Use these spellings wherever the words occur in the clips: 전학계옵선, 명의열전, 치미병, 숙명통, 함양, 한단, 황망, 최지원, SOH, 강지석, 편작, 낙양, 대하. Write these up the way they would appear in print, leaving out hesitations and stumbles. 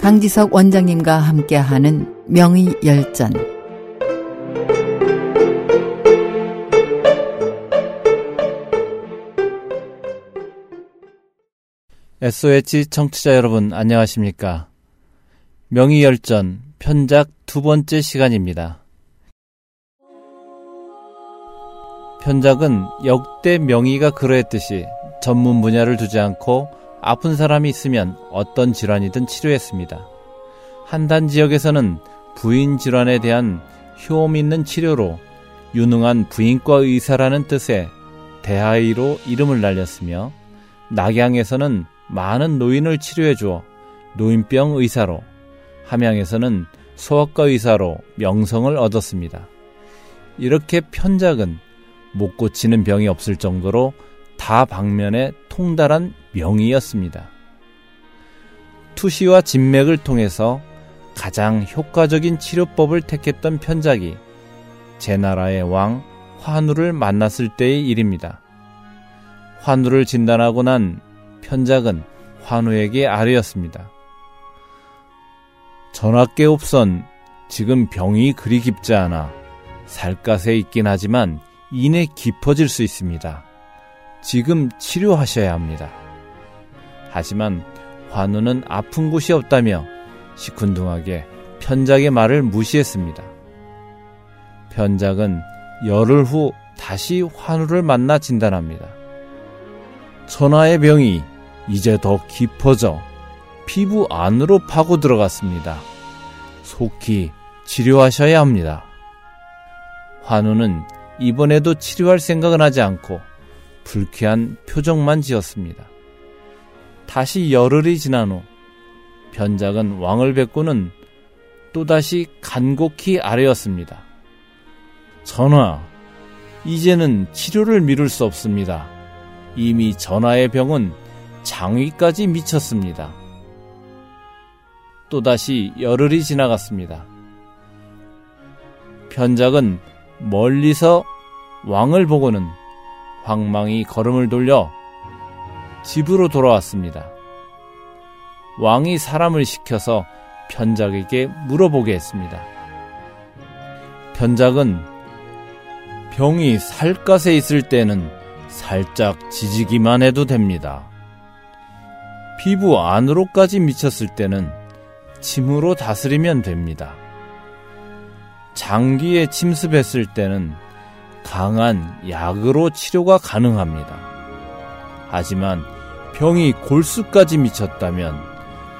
강지석 원장님과 함께하는 명의열전. SOH 청취자 여러분 안녕하십니까? 명의열전 편작 두 번째 시간입니다. 편작은 역대 명의가 그러했듯이 전문 분야를 두지 않고 아픈 사람이 있으면 어떤 질환이든 치료했습니다. 한단 지역에서는 부인 질환에 대한 효험 있는 치료로 유능한 부인과 의사라는 뜻의 대하의로 이름을 날렸으며, 낙양에서는 많은 노인을 치료해주어 노인병 의사로, 함양에서는 소아과 의사로 명성을 얻었습니다. 이렇게 편작은 못 고치는 병이 없을 정도로 다방면에 통달한 명의였습니다. 투시와 진맥을 통해서 가장 효과적인 치료법을 택했던 편작이 제 나라의 왕 환우를 만났을 때의 일입니다. 환우를 진단하고 난 편작은 환우에게 아뢰었습니다. 전학계옵선 지금 병이 그리 깊지 않아 살갗에 있긴 하지만 이내 깊어질 수 있습니다. 지금 치료하셔야 합니다. 하지만 환우는 아픈 곳이 없다며 시큰둥하게 편작의 말을 무시했습니다. 편작은 열흘 후 다시 환우를 만나 진단합니다. 천하의 병이 이제 더 깊어져 피부 안으로 파고 들어갔습니다. 속히 치료하셔야 합니다. 환우는 이번에도 치료할 생각은 하지 않고 불쾌한 표정만 지었습니다. 다시 열흘이 지난 후 편작은 왕을 뵙고는 또다시 간곡히 아뢰었습니다. 전하, 이제는 치료를 미룰 수 없습니다. 이미 전하의 병은 장위까지 미쳤습니다. 또다시 열흘이 지나갔습니다. 편작은 멀리서 왕을 보고는 황망이 걸음을 돌려 집으로 돌아왔습니다. 왕이 사람을 시켜서 편작에게 물어보게 했습니다. 편작은 병이 살갗에 있을 때는 살짝 지지기만 해도 됩니다. 피부 안으로까지 미쳤을 때는 침으로 다스리면 됩니다. 장기에 침습했을 때는 강한 약으로 치료가 가능합니다. 하지만 병이 골수까지 미쳤다면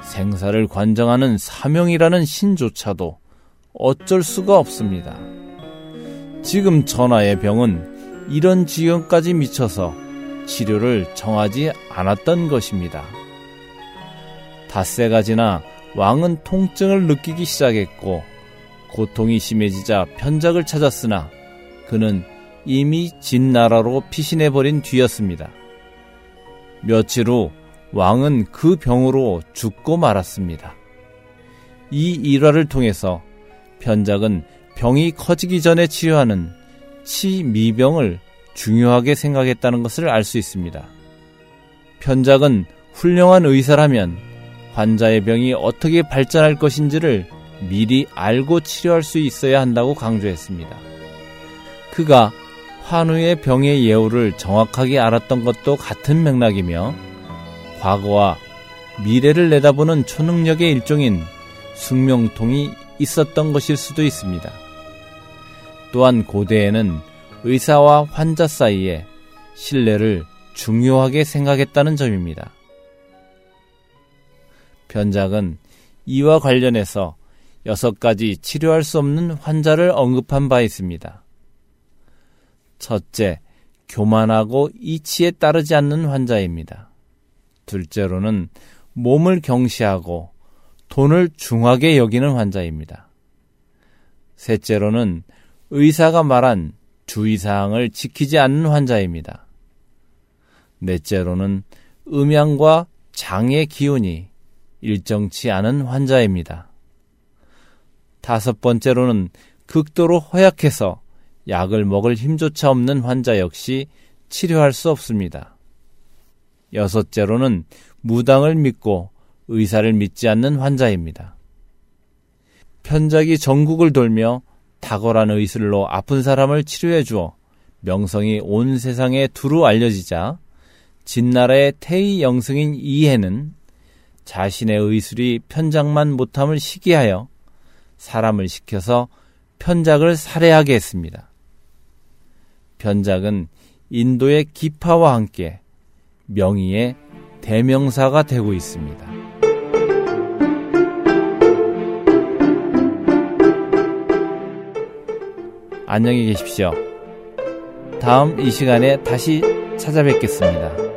생사를 관장하는 사명이라는 신조차도 어쩔 수가 없습니다. 지금 전하의 병은 이런 지경까지 미쳐서 치료를 정하지 않았던 것입니다. 닷새가 지나 왕은 통증을 느끼기 시작했고, 고통이 심해지자 편작을 찾았으나 그는 이미 진나라로 피신해버린 뒤였습니다. 며칠 후 왕은 그 병으로 죽고 말았습니다. 이 일화를 통해서 편작은 병이 커지기 전에 치료하는 치미병을 중요하게 생각했다는 것을 알 수 있습니다. 편작은 훌륭한 의사라면 환자의 병이 어떻게 발전할 것인지를 미리 알고 치료할 수 있어야 한다고 강조했습니다. 그가 환우의 병의 예후를 정확하게 알았던 것도 같은 맥락이며, 과거와 미래를 내다보는 초능력의 일종인 숙명통이 있었던 것일 수도 있습니다. 또한 고대에는 의사와 환자 사이에 신뢰를 중요하게 생각했다는 점입니다. 편작은 이와 관련해서 6가지 치료할 수 없는 환자를 언급한 바 있습니다. 첫째, 교만하고 이치에 따르지 않는 환자입니다. 둘째로는 몸을 경시하고 돈을 중하게 여기는 환자입니다. 셋째로는 의사가 말한 주의사항을 지키지 않는 환자입니다. 넷째로는 음양과 장의 기운이 일정치 않은 환자입니다. 다섯 번째로는 극도로 허약해서 약을 먹을 힘조차 없는 환자 역시 치료할 수 없습니다. 여섯째로는 무당을 믿고 의사를 믿지 않는 환자입니다. 편작이 전국을 돌며 탁월한 의술로 아픈 사람을 치료해 주어 명성이 온 세상에 두루 알려지자 진나라의 태희 영승인 이해는 자신의 의술이 편작만 못함을 시기하여 사람을 시켜서 편작을 살해하게 했습니다. 편작은 인도의 기파와 함께 명의의 대명사가 되고 있습니다. 안녕히 계십시오. 다음 이 시간에 다시 찾아뵙겠습니다.